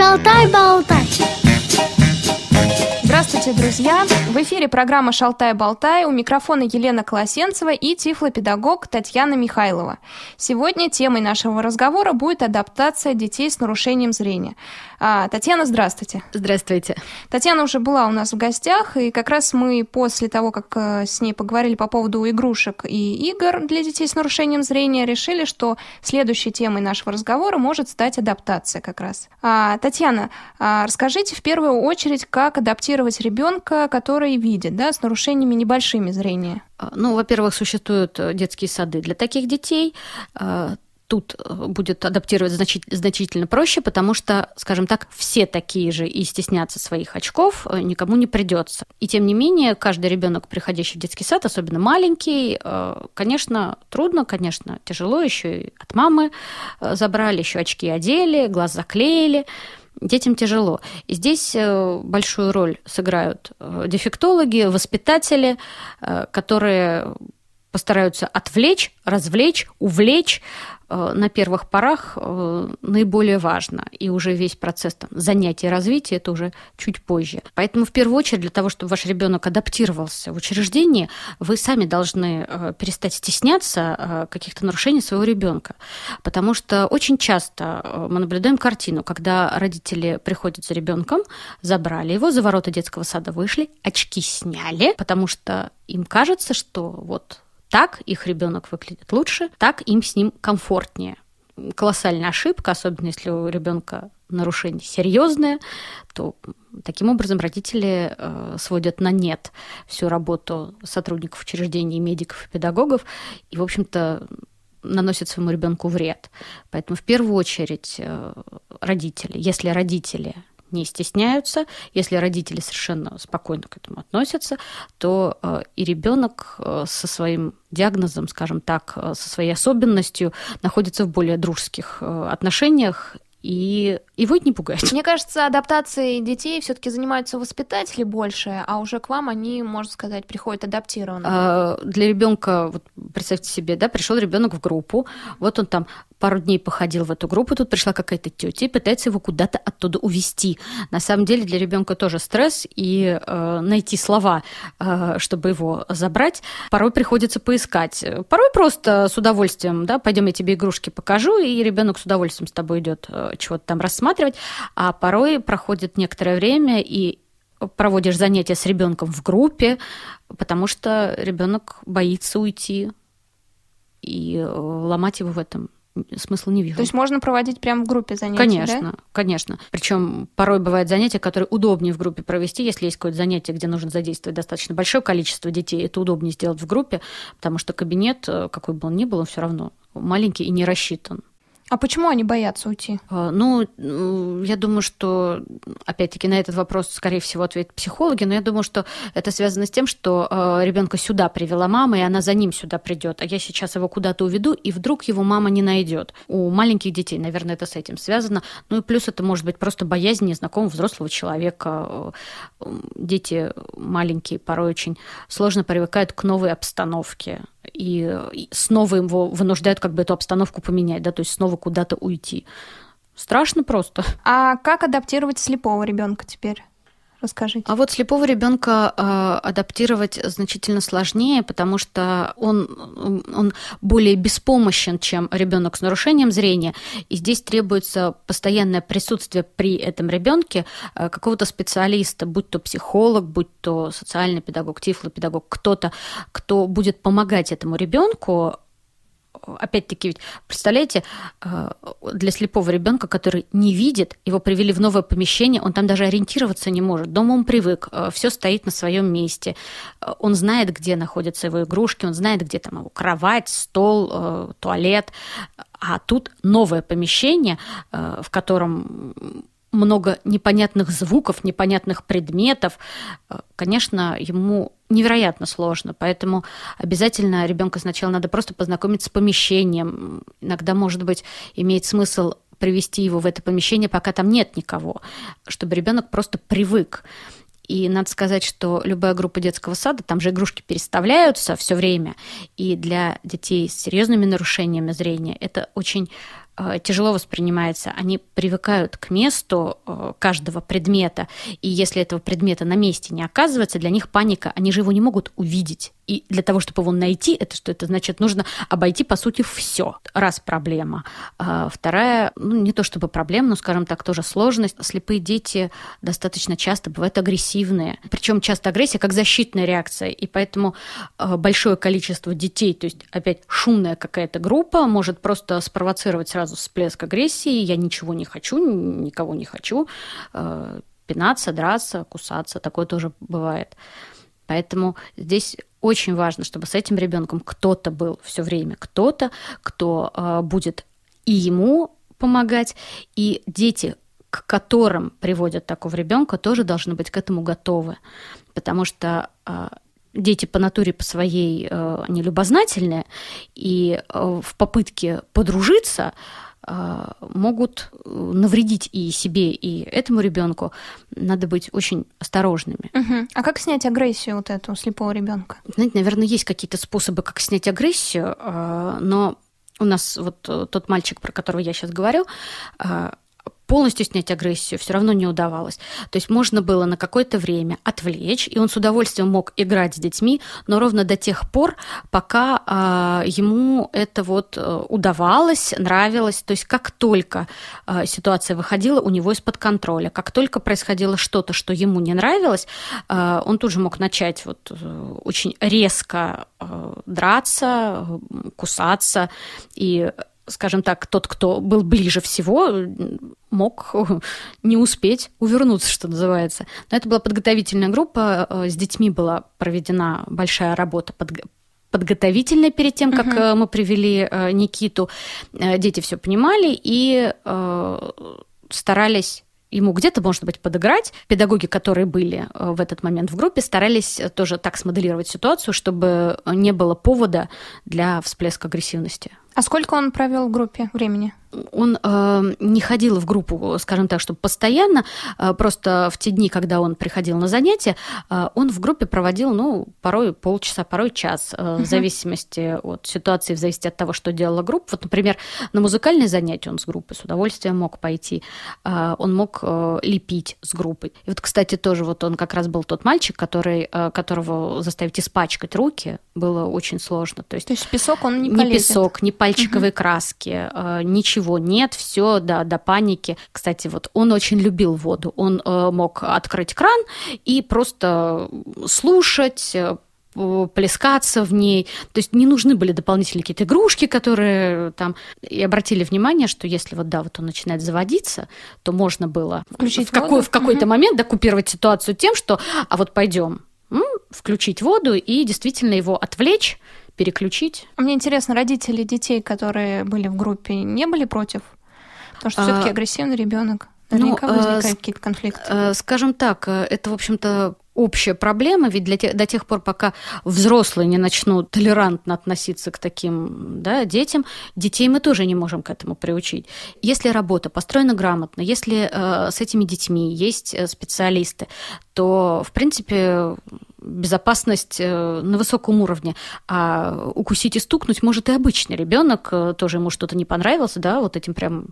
Шалтай-болтай. Здравствуйте, друзья! В эфире программа «Шалтай-болтай». У микрофона Елена Колосенцева и тифлопедагог Татьяна Михайлова. Сегодня темой нашего разговора будет адаптация детей с нарушением зрения. Татьяна, здравствуйте! Здравствуйте! Татьяна уже была у нас в гостях, и как раз мы после того, как с ней поговорили по поводу игрушек и игр для детей с нарушением зрения, решили, что следующей темой нашего разговора может стать адаптация как раз. Татьяна, расскажите в первую очередь, как адаптировать ребенка, который видит, с нарушениями небольшими зрения? Во-первых, существуют детские сады для таких детей. Тут будет адаптировать значительно проще, потому что, скажем так, все такие же и стесняться своих очков никому не придется. И тем не менее, каждый ребенок, приходящий в детский сад, особенно маленький, конечно, трудно, конечно, тяжело, еще и от мамы забрали, еще очки одели, глаз заклеили. Детям тяжело. И здесь большую роль сыграют дефектологи, воспитатели, которые постараются отвлечь, развлечь, увлечь. На первых порах наиболее важно. И уже весь процесс занятий и развития – это уже чуть позже. Поэтому, в первую очередь, для того, чтобы ваш ребенок адаптировался в учреждении, вы сами должны перестать стесняться каких-то нарушений своего ребенка. Потому что очень часто мы наблюдаем картину, когда родители приходят за ребенком, забрали его, за ворота детского сада вышли, очки сняли, потому что им кажется, что так их ребенок выглядит лучше, так им с ним комфортнее. Колоссальная ошибка, особенно если у ребенка нарушение серьезное, то таким образом родители сводят на нет всю работу сотрудников учреждений, медиков и педагогов, и, в общем-то, наносят своему ребенку вред. Поэтому в первую очередь родители, если родители не стесняются, если родители совершенно спокойно к этому относятся, то и ребенок со своим диагнозом, скажем так, со своей особенностью находится в более дружеских отношениях, и его это не пугает. Мне кажется, адаптацией детей все-таки занимаются воспитатели больше, а уже к вам они, можно сказать, приходят адаптированно. Для ребенка, представьте себе, пришел ребенок в группу, он там пару дней походил в эту группу, тут пришла какая-то тетя и пытается его куда-то оттуда увести. На самом деле для ребенка тоже стресс, и найти слова, чтобы его забрать, порой приходится поискать. Порой просто с удовольствием, пойдем я тебе игрушки покажу, и ребенок с удовольствием с тобой идет чего-то там рассматривать, а порой проходит некоторое время и проводишь занятия с ребенком в группе, потому что ребенок боится уйти, и ломать его в этом смысла не вижу. То есть можно проводить прямо в группе занятия? Конечно, да? Конечно. Причем порой бывают занятия, которые удобнее в группе провести, если есть какое-то занятие, где нужно задействовать достаточно большое количество детей, это удобнее сделать в группе, потому что кабинет, какой бы он ни был, он все равно маленький и не рассчитан. А почему они боятся уйти? Я думаю, что, опять-таки, на этот вопрос, скорее всего, ответят психологи, но я думаю, что это связано с тем, что ребенка сюда привела мама, и она за ним сюда придет, а я сейчас его куда-то уведу, и вдруг его мама не найдет. У маленьких детей, наверное, это с этим связано. И плюс это может быть просто боязнь незнакомого взрослого человека. Дети маленькие порой очень сложно привыкают к новой обстановке. И снова его вынуждают как бы эту обстановку поменять, то есть снова куда-то уйти. Страшно просто. А как адаптировать слепого ребенка теперь? Расскажите. А слепого ребенка адаптировать значительно сложнее, потому что он более беспомощен, чем ребенок с нарушением зрения, и здесь требуется постоянное присутствие при этом ребенке какого-то специалиста, будь то психолог, будь то социальный педагог, тифлопедагог, кто-то, кто будет помогать этому ребенку. Опять-таки, ведь представляете, для слепого ребенка, который не видит, его привели в новое помещение, он там даже ориентироваться не может. Дома он привык, все стоит на своем месте. Он знает, где находятся его игрушки, он знает, где там его кровать, стол, туалет. А тут новое помещение, в котором много непонятных звуков, непонятных предметов. Конечно, ему невероятно сложно, поэтому обязательно ребенка сначала надо просто познакомить с помещением. Иногда, может быть, имеет смысл привести его в это помещение, пока там нет никого, чтобы ребенок просто привык. И надо сказать, что любая группа детского сада, там же игрушки переставляются все время, и для детей с серьезными нарушениями зрения это очень тяжело воспринимается. Они привыкают к месту каждого предмета, и если этого предмета на месте не оказывается, для них паника, они же его не могут увидеть. И для того, чтобы его найти, это что это значит? Нужно обойти, по сути, все. Раз проблема. Вторая, не то чтобы проблема, но, скажем так, тоже сложность. Слепые дети достаточно часто бывают агрессивные. Причем часто агрессия как защитная реакция. И поэтому большое количество детей, то есть опять шумная какая-то группа, может просто спровоцировать сразу всплеск агрессии. Я ничего не хочу, никого не хочу. Пинаться, драться, кусаться. Такое тоже бывает. Поэтому здесь очень важно, чтобы с этим ребенком кто-то был все время, кто-то, кто будет и ему помогать, и дети, к которым приводят такого ребенка, тоже должны быть к этому готовы, потому что дети по натуре, по своей нелюбознательные, и в попытке подружиться могут навредить и себе, и этому ребенку. Надо быть очень осторожными. Угу. А как снять агрессию вот эту слепого ребенка? Знаете, наверное, есть какие-то способы, как снять агрессию, но у нас вот тот мальчик, про которого я сейчас говорю, полностью снять агрессию все равно не удавалось. То есть можно было на какое-то время отвлечь, и он с удовольствием мог играть с детьми, но ровно до тех пор, пока ему это вот удавалось, нравилось. То есть как только ситуация выходила у него из-под контроля, как только происходило что-то, что ему не нравилось, он тут же мог начать вот очень резко драться, кусаться, и, скажем так, тот, кто был ближе всего, мог не успеть увернуться, что называется. Но это была подготовительная группа, с детьми была проведена большая работа подготовительная перед тем, как мы привели Никиту. Дети все понимали и старались ему где-то, может быть, подыграть. Педагоги, которые были в этот момент в группе, старались тоже так смоделировать ситуацию, чтобы не было повода для всплеска агрессивности. А сколько он провел в группе времени? Он не ходил в группу, скажем так, чтобы постоянно. Просто в те дни, когда он приходил на занятия, он в группе проводил, порой полчаса, порой час, в зависимости от ситуации, в зависимости от того, что делала группа. Вот, например, на музыкальные занятия он с группой с удовольствием мог пойти. Он мог лепить с группой. И вот, кстати, тоже вот он как раз был тот мальчик, которого заставить испачкать руки было очень сложно. То есть песок он не полезет? Ни песок, ни пальчиковые краски, ничего. Нет, все, да, до паники. Кстати, вот он очень любил воду. Он мог открыть кран и просто слушать, плескаться в ней. То есть не нужны были дополнительные какие-то игрушки, которые там... И обратили внимание, что если он начинает заводиться, то можно было в какой-то момент купировать ситуацию тем, что пойдем включить воду и действительно его отвлечь, переключить. Мне интересно, родители детей, которые были в группе, не были против? Потому что все-таки агрессивный ребенок. Наверняка возникают какие-то конфликты. Скажем так, это, в общем-то, общая проблема, ведь до тех пор, пока взрослые не начнут толерантно относиться к таким детям, детей мы тоже не можем к этому приучить. Если работа построена грамотно, если с этими детьми есть специалисты, то, в принципе, безопасность на высоком уровне. А укусить и стукнуть может и обычный ребенок, тоже ему что-то не понравилось, этим прям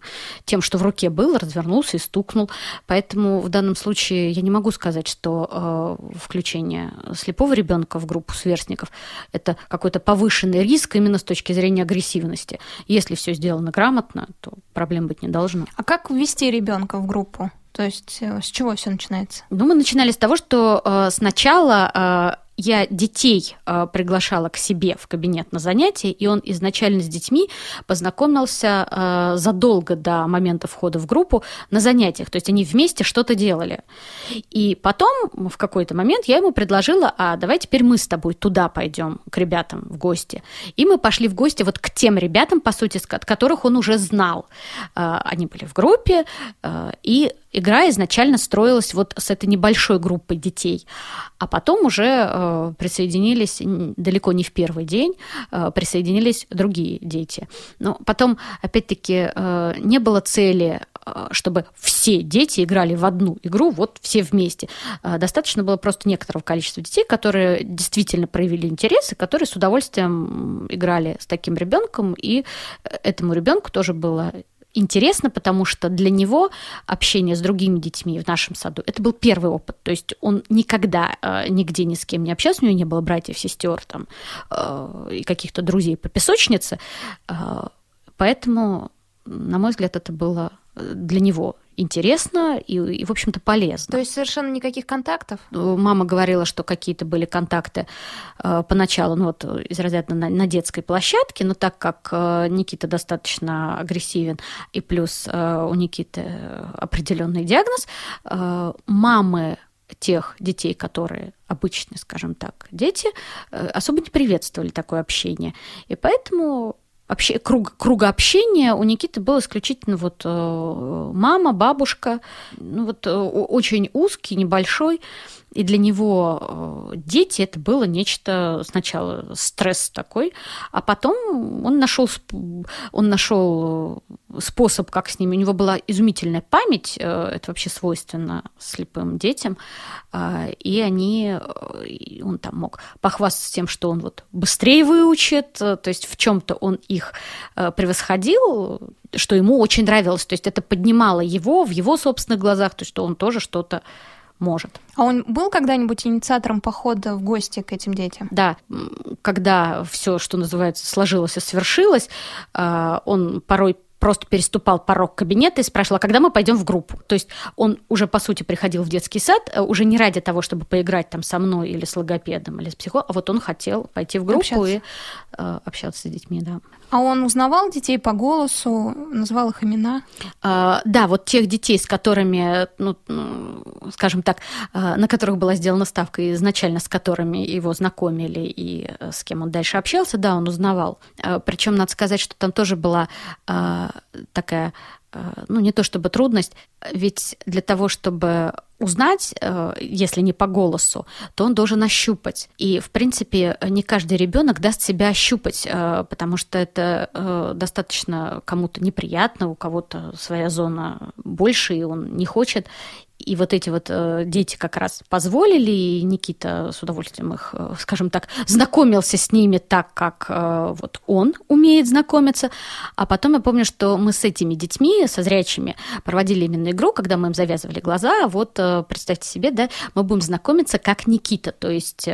тем, что в руке было, развернулся и стукнул. Поэтому в данном случае я не могу сказать, что включение слепого ребенка в группу сверстников – это какой-то повышенный риск именно с точки зрения агрессивности. Если все сделано грамотно, то проблем быть не должно. А как ввести ребенка в группу? То есть с чего все начинается? Мы начинали с того, что сначала я детей приглашала к себе в кабинет на занятия, и он изначально с детьми познакомился задолго до момента входа в группу на занятиях. То есть они вместе что-то делали. И потом в какой-то момент я ему предложила, давай теперь мы с тобой туда пойдем, к ребятам в гости. И мы пошли в гости вот к тем ребятам, по сути, от которых он уже знал. Они были в группе, и игра изначально строилась вот с этой небольшой группой детей. А потом уже присоединились, далеко не в первый день, присоединились другие дети. Но потом, опять-таки, не было цели, чтобы все дети играли в одну игру, все вместе. Достаточно было просто некоторого количества детей, которые действительно проявили интерес, и которые с удовольствием играли с таким ребенком, и этому ребенку тоже было интересно, потому что для него общение с другими детьми в нашем саду, это был первый опыт. То есть он никогда нигде ни с кем не общался, у него не было братьев, сестер там, и каких-то друзей по песочнице. Поэтому, на мой взгляд, это было для него интересно и, в общем-то, полезно. То есть совершенно никаких контактов? Мама говорила, что какие-то были контакты поначалу, ну вот, из разряда на детской площадке, но так как Никита достаточно агрессивен, и плюс у Никиты определенный диагноз, мамы тех детей, которые обычные, скажем так, дети, особо не приветствовали такое общение. И поэтому... Круг общения у Никиты был исключительно вот мама, бабушка, ну вот очень узкий, небольшой, и для него дети это было нечто, сначала стресс такой, а потом он нашел способ, как с ними, у него была изумительная память, это вообще свойственно слепым детям, и он там мог похвастаться тем, что он вот быстрее выучит, то есть в чем-то он их превосходил, что ему очень нравилось. То есть это поднимало его в его собственных глазах, то есть что он тоже что-то может. А он был когда-нибудь инициатором похода в гости к этим детям? Да. Когда все, что называется, сложилось и свершилось, он порой просто переступал порог кабинета и спрашивал, а когда мы пойдем в группу? То есть он уже, по сути, приходил в детский сад, уже не ради того, чтобы поиграть там со мной или с логопедом, или с психологом, а вот он хотел пойти в группу и общаться с детьми, да. А он узнавал детей по голосу, называл их имена? Да, вот тех детей, с которыми, ну, скажем так, на которых была сделана ставка, изначально с которыми его знакомили и с кем он дальше общался, да, он узнавал. Причем надо сказать, что там тоже была... такая, ну, не то чтобы трудность, ведь для того, чтобы узнать, если не по голосу, то он должен ощупать. И, в принципе, не каждый ребенок даст себя ощупать, потому что это достаточно кому-то неприятно, у кого-то своя зона больше, и он не хочет. И вот эти вот дети как раз позволили, и Никита с удовольствием их, скажем так, знакомился с ними так, как вот он умеет знакомиться. А потом я помню, что мы с этими детьми, со зрячими, проводили именно игру, когда мы им завязывали глаза. Вот представьте себе, да, мы будем знакомиться как Никита, то есть...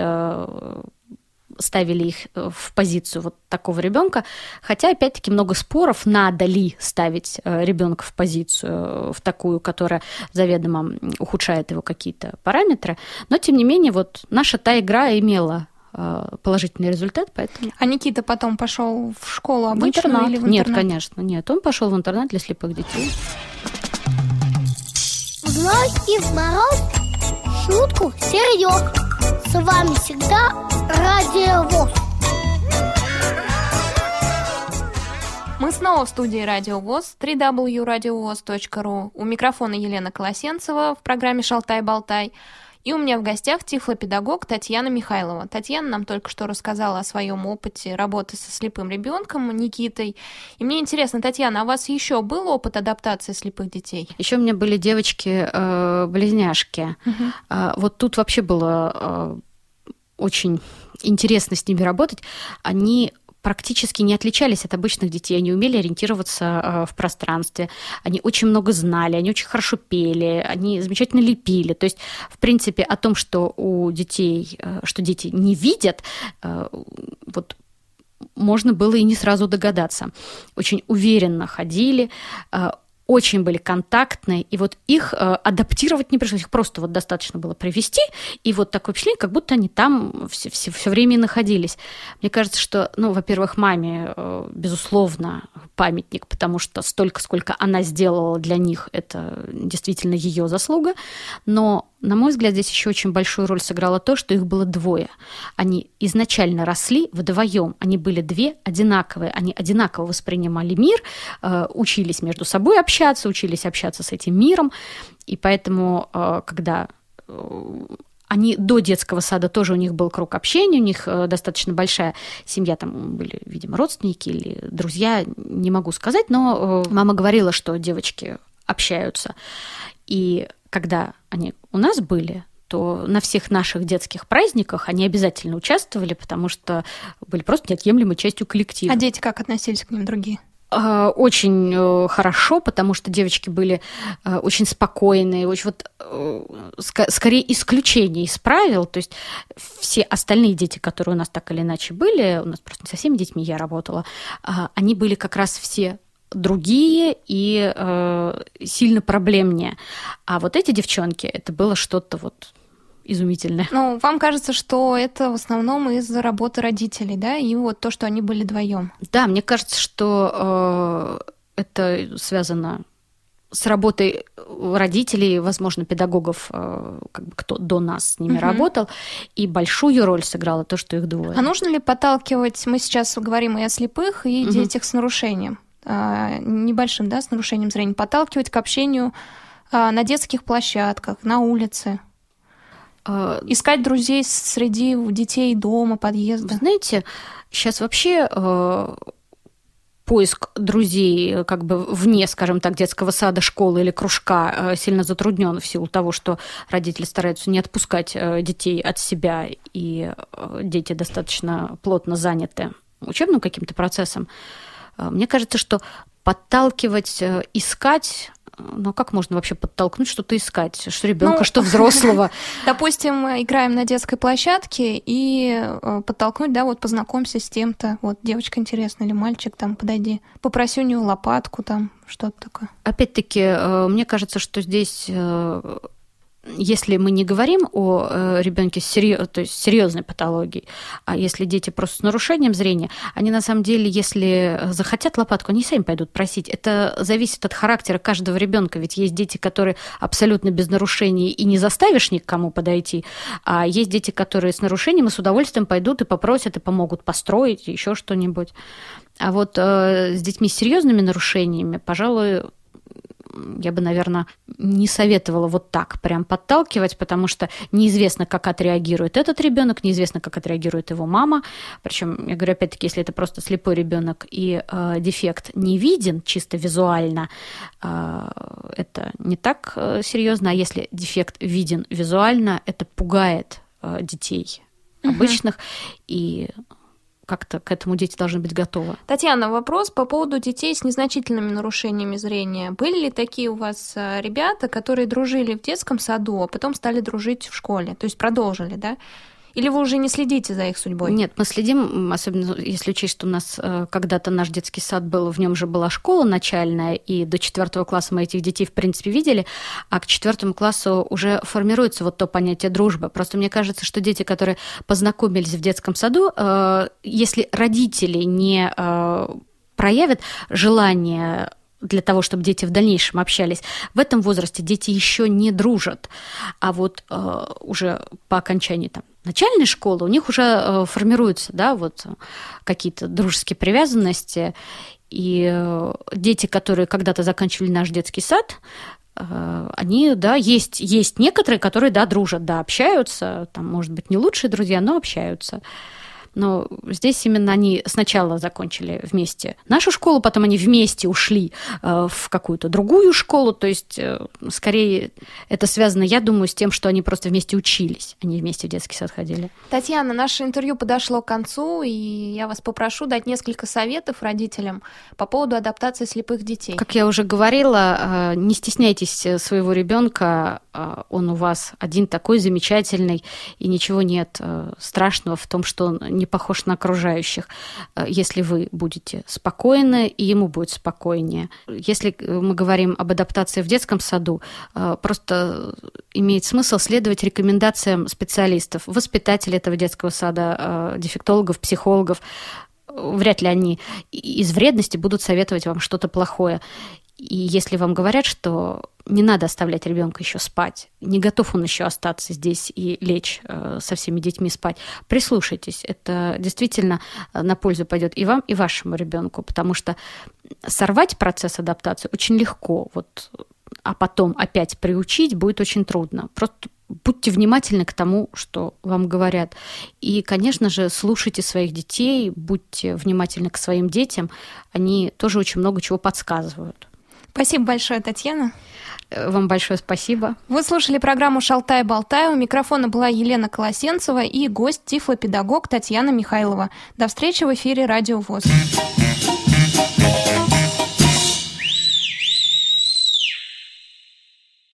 ставили их в позицию вот такого ребенка, хотя, опять-таки, много споров, надо ли ставить ребенка в позицию, в такую, которая заведомо ухудшает его какие-то параметры, но, тем не менее, вот наша та игра имела положительный результат, поэтому... А Никита потом пошел в школу обычную или в интернат? Нет, конечно, нет, он пошел в интернат для слепых детей. Злой и в мороз, шутку серьёз. С вами всегда Радио ВОЗ. Мы снова в студии Радио ВОЗ, www.radiovoz.ru. У микрофона Елена Колосенцева в программе «Шалтай-Болтай». И у меня в гостях тифлопедагог Татьяна Михайлова. Татьяна нам только что рассказала о своем опыте работы со слепым ребенком Никитой. И мне интересно, Татьяна, а у вас еще был опыт адаптации слепых детей? Еще у меня были девочки-близняшки. Вот тут вообще было очень интересно с ними работать. Они практически не отличались от обычных детей, они умели ориентироваться в пространстве, они очень много знали, они очень хорошо пели, они замечательно лепили. То есть, в принципе, о том, что у детей, что дети не видят, вот можно было и не сразу догадаться. Очень уверенно ходили, очень были контактные, и вот их адаптировать не пришлось, их просто вот достаточно было привести, и вот такое впечатление, как будто они там все время и находились. Мне кажется, что, ну, во-первых, маме, безусловно, памятник, потому что столько, сколько она сделала для них, это действительно ее заслуга, но, на мой взгляд, здесь еще очень большую роль сыграло то, что их было двое. Они изначально росли вдвоем, они были две одинаковые, они одинаково воспринимали мир, учились между собой общаться, учились общаться с этим миром, и поэтому, когда они до детского сада тоже у них был круг общения, у них достаточно большая семья, там были, видимо, родственники или друзья, не могу сказать, но мама говорила, что девочки общаются, и когда они у нас были, то на всех наших детских праздниках они обязательно участвовали, потому что были просто неотъемлемой частью коллектива. А дети как относились к ним другие? очень хорошо, потому что девочки были очень спокойные, очень скорее исключение из правил. То есть все остальные дети, которые у нас так или иначе были, у нас просто не со всеми детьми я работала, они были как раз все другие и сильно проблемнее. А вот эти девчонки, это было что-то вот изумительное. Ну, вам кажется, что это в основном из-за работы родителей, да, и вот то, что они были вдвоем? Да, мне кажется, что это связано с работой родителей, возможно, педагогов, как бы кто до нас с ними работал, и большую роль сыграло то, что их двое. А нужно ли подталкивать, мы сейчас говорим и о слепых, и детях с нарушением, небольшим, да, с нарушением зрения, подталкивать к общению на детских площадках, на улице? Искать друзей среди детей дома, подъезда. Вы знаете, сейчас вообще поиск друзей как бы вне, скажем так, детского сада, школы или кружка сильно затруднен в силу того, что родители стараются не отпускать детей от себя, и дети достаточно плотно заняты учебным каким-то процессом. Мне кажется, что подталкивать, искать... Ну, как можно вообще подтолкнуть что-то искать? Что ребенка, что взрослого? Допустим, играем на детской площадке и подтолкнуть, да, вот познакомься с тем-то, вот девочка интересная или мальчик, там, подойди, попроси у нее лопатку, там, что-то такое. Опять-таки, мне кажется, что здесь, если мы не говорим о ребенке с серьезной патологией, а если дети просто с нарушением зрения, они на самом деле, если захотят лопатку, они сами пойдут просить. Это зависит от характера каждого ребенка. Ведь есть дети, которые абсолютно без нарушений и не заставишь ни к кому подойти, а есть дети, которые с нарушением и с удовольствием пойдут и попросят, и помогут построить, еще что-нибудь. А вот с детьми с серьезными нарушениями, пожалуй, я бы, наверное, не советовала вот так прям подталкивать, потому что неизвестно, как отреагирует этот ребенок, неизвестно, как отреагирует его мама. Причем, я говорю, опять-таки, если это просто слепой ребенок и дефект не виден чисто визуально, это не так серьезно. А если дефект виден визуально, это пугает детей обычных и... Как-то к этому дети должны быть готовы. Татьяна, вопрос по поводу детей с незначительными нарушениями зрения. Были ли такие у вас ребята, которые дружили в детском саду, а потом стали дружить в школе? То есть продолжили, да? Или вы уже не следите за их судьбой? Нет, мы следим, особенно если учесть, что у нас когда-то наш детский сад был, в нем же была школа начальная, и до 4 класса мы этих детей, в принципе, видели, а к 4 классу уже формируется вот то понятие дружбы. Просто мне кажется, что дети, которые познакомились в детском саду, если родители не проявят желание для того, чтобы дети в дальнейшем общались. В этом возрасте дети еще не дружат. А вот уже по окончании там начальной школы у них уже формируются, да, вот какие-то дружеские привязанности. И дети, которые когда-то заканчивали наш детский сад, они, да, есть некоторые, которые, да, дружат, да, общаются. Там, может быть, не лучшие друзья, но общаются. Но здесь именно они сначала закончили вместе нашу школу, потом они вместе ушли в какую-то другую школу. То есть, скорее, это связано, я думаю, с тем, что они просто вместе учились, они вместе в детский сад ходили. Татьяна, наше интервью подошло к концу, и я вас попрошу дать несколько советов родителям по поводу адаптации слепых детей. Как я уже говорила, не стесняйтесь своего ребенка, он у вас один такой замечательный, и ничего нет страшного в том, что он не похож на окружающих. Если вы будете спокойны, и ему будет спокойнее. Если мы говорим об адаптации в детском саду, просто имеет смысл следовать рекомендациям специалистов, воспитателей этого детского сада, дефектологов, психологов. Вряд ли они из вредности будут советовать вам что-то плохое. И если вам говорят, что не надо оставлять ребенка еще спать, не готов он еще остаться здесь и лечь со всеми детьми спать, прислушайтесь. Это действительно на пользу пойдет и вам, и вашему ребенку, потому что сорвать процесс адаптации очень легко, вот, а потом опять приучить будет очень трудно. Просто будьте внимательны к тому, что вам говорят. И, конечно же, слушайте своих детей, будьте внимательны к своим детям. Они тоже очень много чего подсказывают. Спасибо большое, Татьяна. Вам большое спасибо. Вы слушали программу «Шалтай-болтай». У микрофона была Елена Колосенцева и гость тифлопедагог Татьяна Михайлова. До встречи в эфире «Радио ВОЗ».